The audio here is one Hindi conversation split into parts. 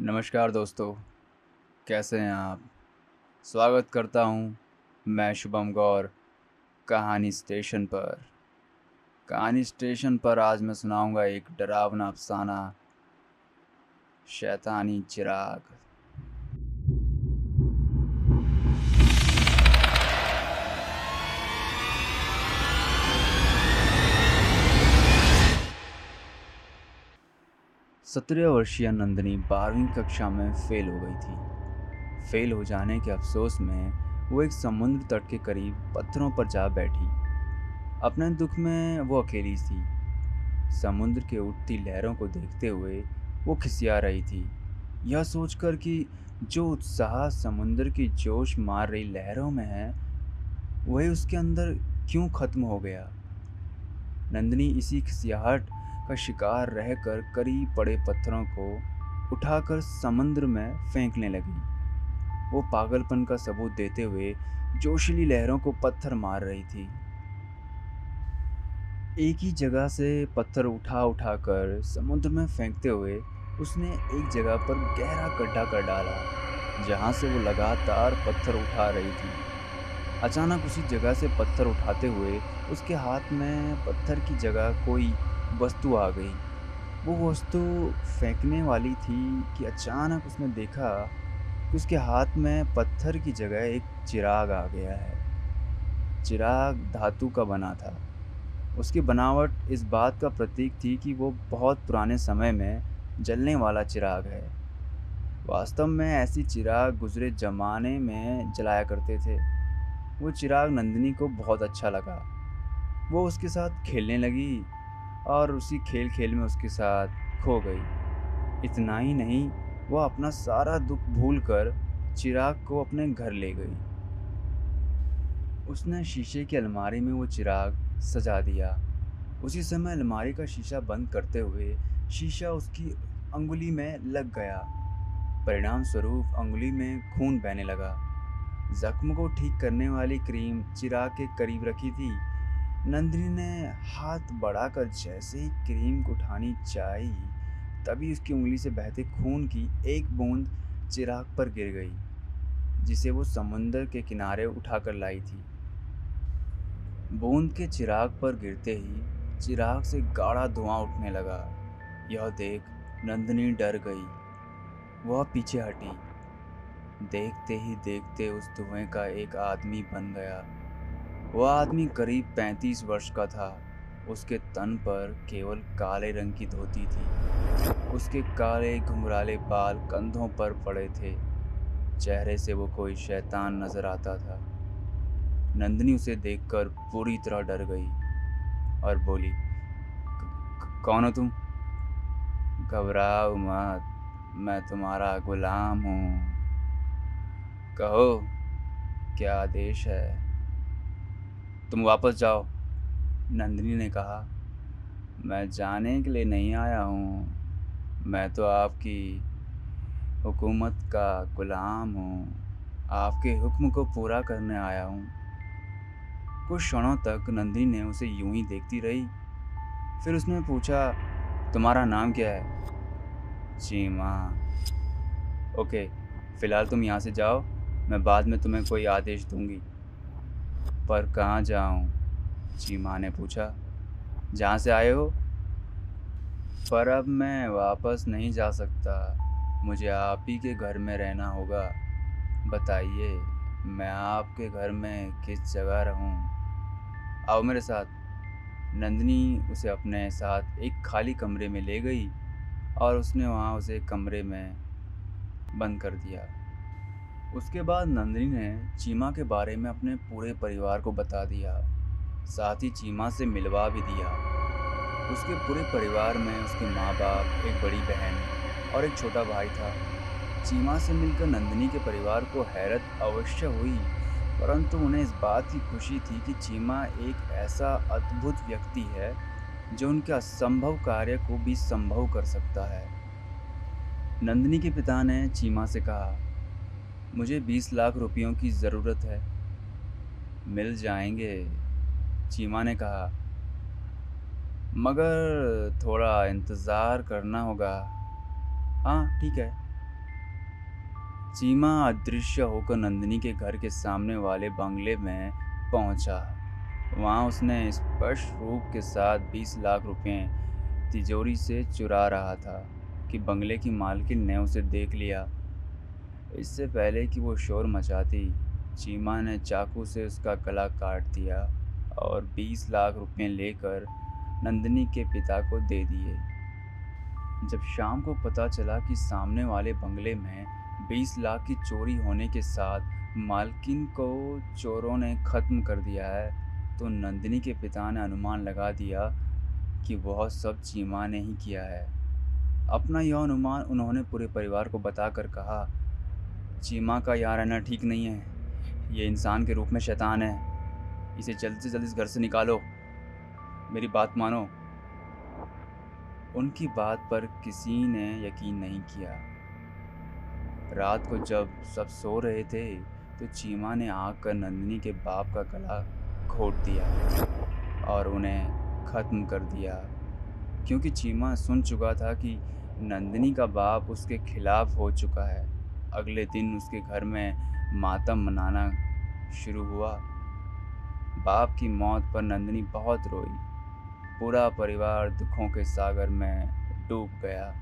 नमस्कार दोस्तों, कैसे हैं आप। स्वागत करता हूं मैं शुभम गौर कहानी स्टेशन पर। कहानी स्टेशन पर आज मैं सुनाऊंगा एक डरावना अफसाना, शैतानी चिराग। सत्रह वर्षीय नंदिनी 12वीं कक्षा में फेल हो गई थी। फेल हो जाने के अफसोस में वो एक समुद्र तट के करीब पत्थरों पर जा बैठी। अपने दुख में वो अकेली थी। समुद्र के उठती लहरों को देखते हुए वो खिसिया रही थी, यह सोचकर कि जो उत्साह समुद्र की जोश मार रही लहरों में है वही उसके अंदर क्यों ख़त्म हो गया। नंदिनी इसी खिसियाहट का शिकार रहकर करीब पड़े पत्थरों को उठाकर समंदर में फेंकने लगी। वो पागलपन का सबूत देते हुए जोशीली लहरों को पत्थर मार रही थी। एक ही जगह से पत्थर उठा उठा कर समुद्र में फेंकते हुए उसने एक जगह पर गहरा गड्ढा कर डाला, जहां से वो लगातार पत्थर उठा रही थी। अचानक उसी जगह से पत्थर उठाते हुए उसके हाथ में पत्थर की जगह कोई वस्तु आ गई। वो वस्तु फेंकने वाली थी कि अचानक उसने देखा कि उसके हाथ में पत्थर की जगह एक चिराग आ गया है। चिराग धातु का बना था। उसकी बनावट इस बात का प्रतीक थी कि वो बहुत पुराने समय में जलने वाला चिराग है। वास्तव में ऐसी चिराग गुजरे ज़माने में जलाया करते थे। वो चिराग नंदिनी को बहुत अच्छा लगा। वो उसके साथ खेलने लगी और उसी खेल खेल में उसके साथ खो गई। इतना ही नहीं, वह अपना सारा दुख भूलकर चिराग को अपने घर ले गई। उसने शीशे की अलमारी में वो चिराग सजा दिया। उसी समय अलमारी का शीशा बंद करते हुए शीशा उसकी अंगुली में लग गया। परिणाम स्वरूप अंगुली में खून बहने लगा। जख्म को ठीक करने वाली क्रीम चिराग के करीब रखी थी। नंदिनी ने हाथ बढ़ाकर जैसे ही क्रीम को उठानी चाही, तभी उसकी उंगली से बहते खून की एक बूंद चिराग पर गिर गई, जिसे वो समंदर के किनारे उठाकर लाई थी। बूंद के चिराग पर गिरते ही चिराग से गाढ़ा धुआं उठने लगा। यह देख नंदिनी डर गई। वह पीछे हटी। देखते ही देखते उस धुएं का एक आदमी बन गया। वह आदमी करीब 35 वर्ष का था। उसके तन पर केवल काले रंग की धोती थी। उसके काले घुंघराले बाल कंधों पर पड़े थे। चेहरे से वो कोई शैतान नजर आता था। नंदिनी उसे देखकर पूरी तरह डर गई और बोली, कौन हो तुम? घबराओ मत, मैं तुम्हारा गुलाम हूँ। कहो, क्या आदेश है? तुम वापस जाओ, नंदिनी ने कहा। मैं जाने के लिए नहीं आया हूँ। मैं तो आपकी हुकूमत का गुलाम हूँ। आपके हुक्म को पूरा करने आया हूँ। कुछ क्षणों तक नंदिनी ने उसे यूं ही देखती रही। फिर उसने पूछा, तुम्हारा नाम क्या है? चीमा। ओके, फ़िलहाल तुम यहाँ से जाओ, मैं बाद में तुम्हें कोई आदेश दूंगी। पर कहाँ जाऊँ? चीमा ने पूछा। जहाँ से आए हो। पर अब मैं वापस नहीं जा सकता, मुझे आप ही के घर में रहना होगा। बताइए, मैं आपके घर में किस जगह रहूँ? आओ मेरे साथ। नंदिनी उसे अपने साथ एक खाली कमरे में ले गई और उसने वहाँ उसे कमरे में बंद कर दिया। उसके बाद नंदिनी ने चीमा के बारे में अपने पूरे परिवार को बता दिया, साथ ही चीमा से मिलवा भी दिया। उसके पूरे परिवार में उसके माँ बाप, एक बड़ी बहन और एक छोटा भाई था। चीमा से मिलकर नंदिनी के परिवार को हैरत अवश्य हुई, परंतु उन्हें इस बात की खुशी थी कि चीमा एक ऐसा अद्भुत व्यक्ति है जो उनके असंभव कार्य को भी संभव कर सकता है। नंदिनी के पिता ने चीमा से कहा, मुझे 20 लाख रुपयों की ज़रूरत है। मिल जाएंगे, चीमा ने कहा, मगर थोड़ा इंतज़ार करना होगा। हाँ ठीक है, चीमा अदृश्य होकर नंदिनी के घर के सामने वाले बंगले में पहुंचा। वहां उसने स्पष्ट रूप के साथ 20 लाख रुपये तिजोरी से चुरा रहा था कि बंगले की मालकिन ने उसे देख लिया। इससे पहले कि वो शोर मचाती, चीमा ने चाकू से उसका गला काट दिया और 20 लाख रुपए लेकर नंदिनी के पिता को दे दिए। जब शाम को पता चला कि सामने वाले बंगले में 20 लाख की चोरी होने के साथ मालकिन को चोरों ने ख़त्म कर दिया है, तो नंदिनी के पिता ने अनुमान लगा दिया कि वह सब चीमा ने ही किया है। अपना यह अनुमान उन्होंने पूरे परिवार को बताकर कहा, चीमा का यहाँ रहना ठीक नहीं है। ये इंसान के रूप में शैतान है। इसे जल्द से जल्द इस घर से निकालो। मेरी बात मानो। उनकी बात पर किसी ने यकीन नहीं किया। रात को जब सब सो रहे थे तो चीमा ने आकर नंदिनी के बाप का गला घोंट दिया और उन्हें ख़त्म कर दिया, क्योंकि चीमा सुन चुका था कि नंदिनी का बाप उसके खिलाफ हो चुका है। अगले दिन उसके घर में मातम मनाना शुरू हुआ। बाप की मौत पर नंदिनी बहुत रोई। पूरा परिवार दुखों के सागर में डूब गया।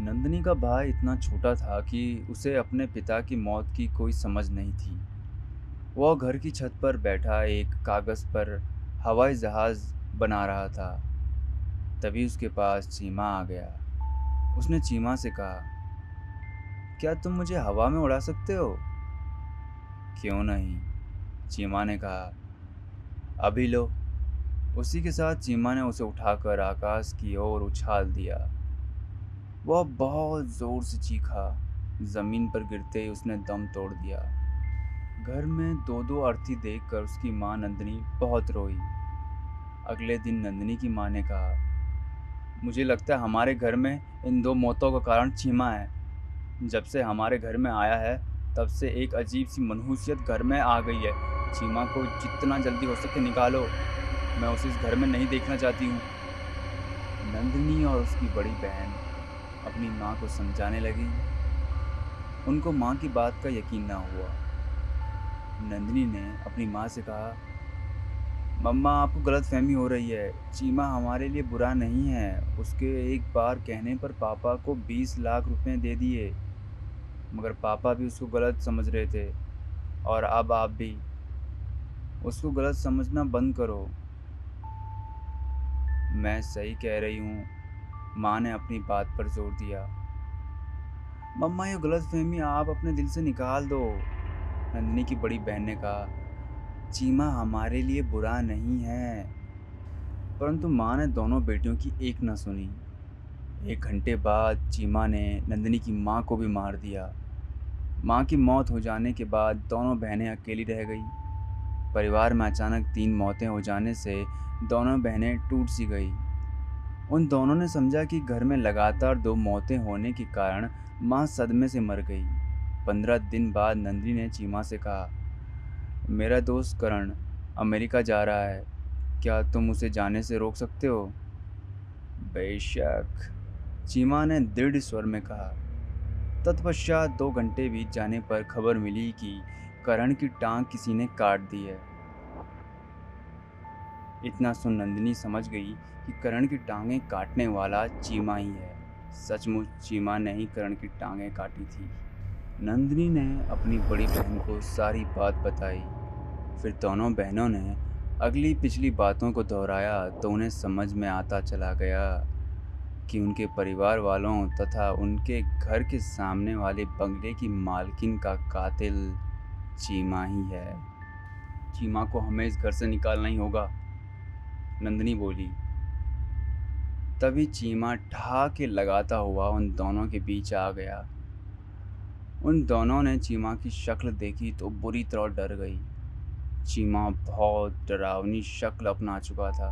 नंदिनी का भाई इतना छोटा था कि उसे अपने पिता की मौत की कोई समझ नहीं थी। वह घर की छत पर बैठा एक कागज़ पर हवाई जहाज़ बना रहा था। तभी उसके पास चीमा आ गया। उसने चीमा से कहा, क्या तुम मुझे हवा में उड़ा सकते हो? क्यों नहीं, चीमा ने कहा, अभी लो। उसी के साथ चीमा ने उसे उठाकर आकाश की ओर उछाल दिया। वह बहुत ज़ोर से चीखा। ज़मीन पर गिरते ही उसने दम तोड़ दिया। घर में दो दो अर्थी देखकर उसकी माँ नंदिनी बहुत रोई। अगले दिन नंदिनी की माँ ने कहा, मुझे लगता है हमारे घर में इन दो मौतों का कारण चीमा है। जब से हमारे घर में आया है तब से एक अजीब सी मनहूसियत घर में आ गई है। चीमा को जितना जल्दी हो सके निकालो। मैं उसे इस घर में नहीं देखना चाहती हूँ। नंदिनी और उसकी बड़ी बहन अपनी माँ को समझाने लगी। उनको माँ की बात का यकीन ना हुआ। नंदिनी ने अपनी माँ से कहा, मम्मा आपको गलतफहमी हो रही है। चीमा हमारे लिए बुरा नहीं है। उसके एक बार कहने पर पापा को 20 लाख रुपए दे दिए, मगर पापा भी उसको गलत समझ रहे थे और अब आप भी उसको गलत समझना बंद करो। मैं सही कह रही हूँ, माँ ने अपनी बात पर जोर दिया। मम्मा ये गलतफहमी आप अपने दिल से निकाल दो, नंदिनी की बड़ी बहन ने कहा। चीमा हमारे लिए बुरा नहीं है। परंतु माँ ने दोनों बेटियों की एक न सुनी। 1 घंटे बाद चीमा ने नंदिनी की माँ को भी मार दिया। माँ की मौत हो जाने के बाद दोनों बहनें अकेली रह गई। परिवार में अचानक 3 मौतें हो जाने से दोनों बहनें टूट सी गई। उन दोनों ने समझा कि घर में लगातार 2 मौतें होने के कारण माँ सदमे से मर गई। 15 दिन बाद नंदिनी ने चीमा से कहा, मेरा दोस्त करण अमेरिका जा रहा है। क्या तुम उसे जाने से रोक सकते हो? बेशक, चीमा ने दृढ़ स्वर में कहा। तत्पश्चात 2 घंटे बीत जाने पर खबर मिली कि करण की टांग किसी ने काट दी है। इतना सुन नंदिनी समझ गई कि करण की टांगें काटने वाला चीमा ही है। सचमुच चीमा ने ही करण की टांगें काटी थी। नंदिनी ने अपनी बड़ी बहन को सारी बात बताई। फिर दोनों बहनों ने अगली पिछली बातों को दोहराया तो उन्हें समझ में आता चला गया कि उनके परिवार वालों तथा उनके घर के सामने वाले बंगले की मालकिन का कातिल चीमा ही है। चीमा को हमें इस घर से निकालना ही होगा, नंदिनी बोली। तभी चीमा ठहाके लगाता हुआ उन दोनों के बीच आ गया। उन दोनों ने चीमा की शक्ल देखी तो बुरी तरह डर गई। चीमा बहुत डरावनी शक्ल अपना चुका था।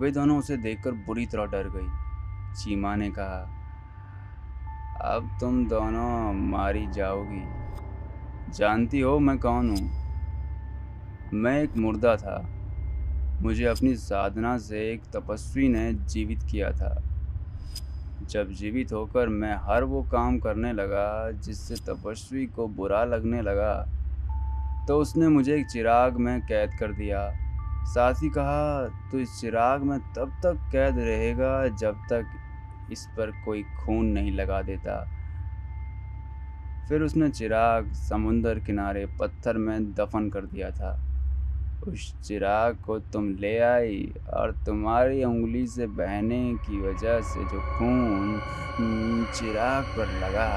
वे दोनों उसे देखकर बुरी तरह डर गई। चीमा ने कहा, अब तुम दोनों मारी जाओगी। जानती हो मैं कौन हूँ? मैं एक मुर्दा था। मुझे अपनी साधना से एक तपस्वी ने जीवित किया था। जब जीवित होकर मैं हर वो काम करने लगा जिससे तपस्वी को बुरा लगने लगा, तो उसने मुझे एक चिराग में कैद कर दिया। साथ ही कहा, तो इस चिराग में तब तक कैद रहेगा जब तक इस पर कोई खून नहीं लगा देता। फिर उसने चिराग समुंदर किनारे पत्थर में दफन कर दिया था। उस चिराग को तुम ले आई और तुम्हारी उंगली से बहने की वजह से जो खून चिराग पर लगा,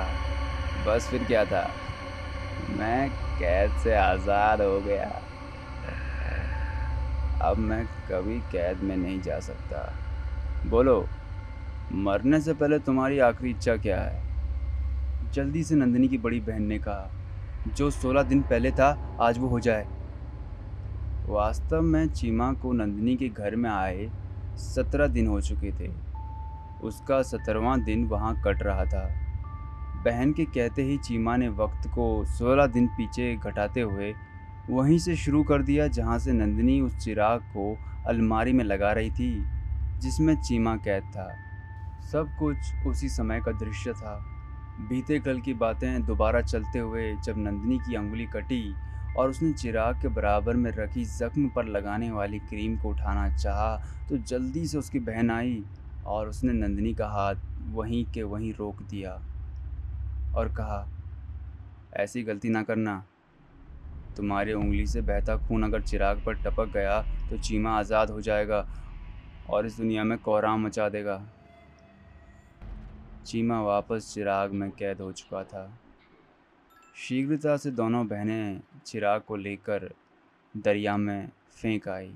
बस फिर क्या था, मैं कैद से आज़ाद हो गया। अब मैं कभी कैद में नहीं जा सकता। बोलो, मरने से पहले तुम्हारी आखिरी इच्छा क्या है? जल्दी से नंदिनी की बड़ी बहन ने कहा। जो 16 दिन पहले था, आज वो हो जाए। वास्तव में चीमा को नंदिनी के घर में आए 17 दिन हो चुके थे। उसका 17वां दिन वहाँ कट रहा था। बहन के कहते ही चीमा ने वक्त को 16 दिन पीछे घटाते हुए वहीं से शुरू कर दिया जहाँ से नंदिनी उस चिराग को अलमारी में लगा रही थी जिसमें चीमा कैद था। सब कुछ उसी समय का दृश्य था। बीते कल की बातें दोबारा चलते हुए जब नंदिनी की अंगुली कटी और उसने चिराग के बराबर में रखी जख्म पर लगाने वाली क्रीम को उठाना चाहा तो जल्दी से उसकी बहन आई और उसने नंदिनी का हाथ वहीं के वहीं रोक दिया और कहा, ऐसी गलती ना करना। तुम्हारी उंगली से बहता खून अगर चिराग पर टपक गया तो चीमा आज़ाद हो जाएगा और इस दुनिया में कोहराम मचा देगा। चीमा वापस चिराग में कैद हो चुका था। शीघ्रता से दोनों बहनें चिराग को लेकर दरिया में फेंक आई।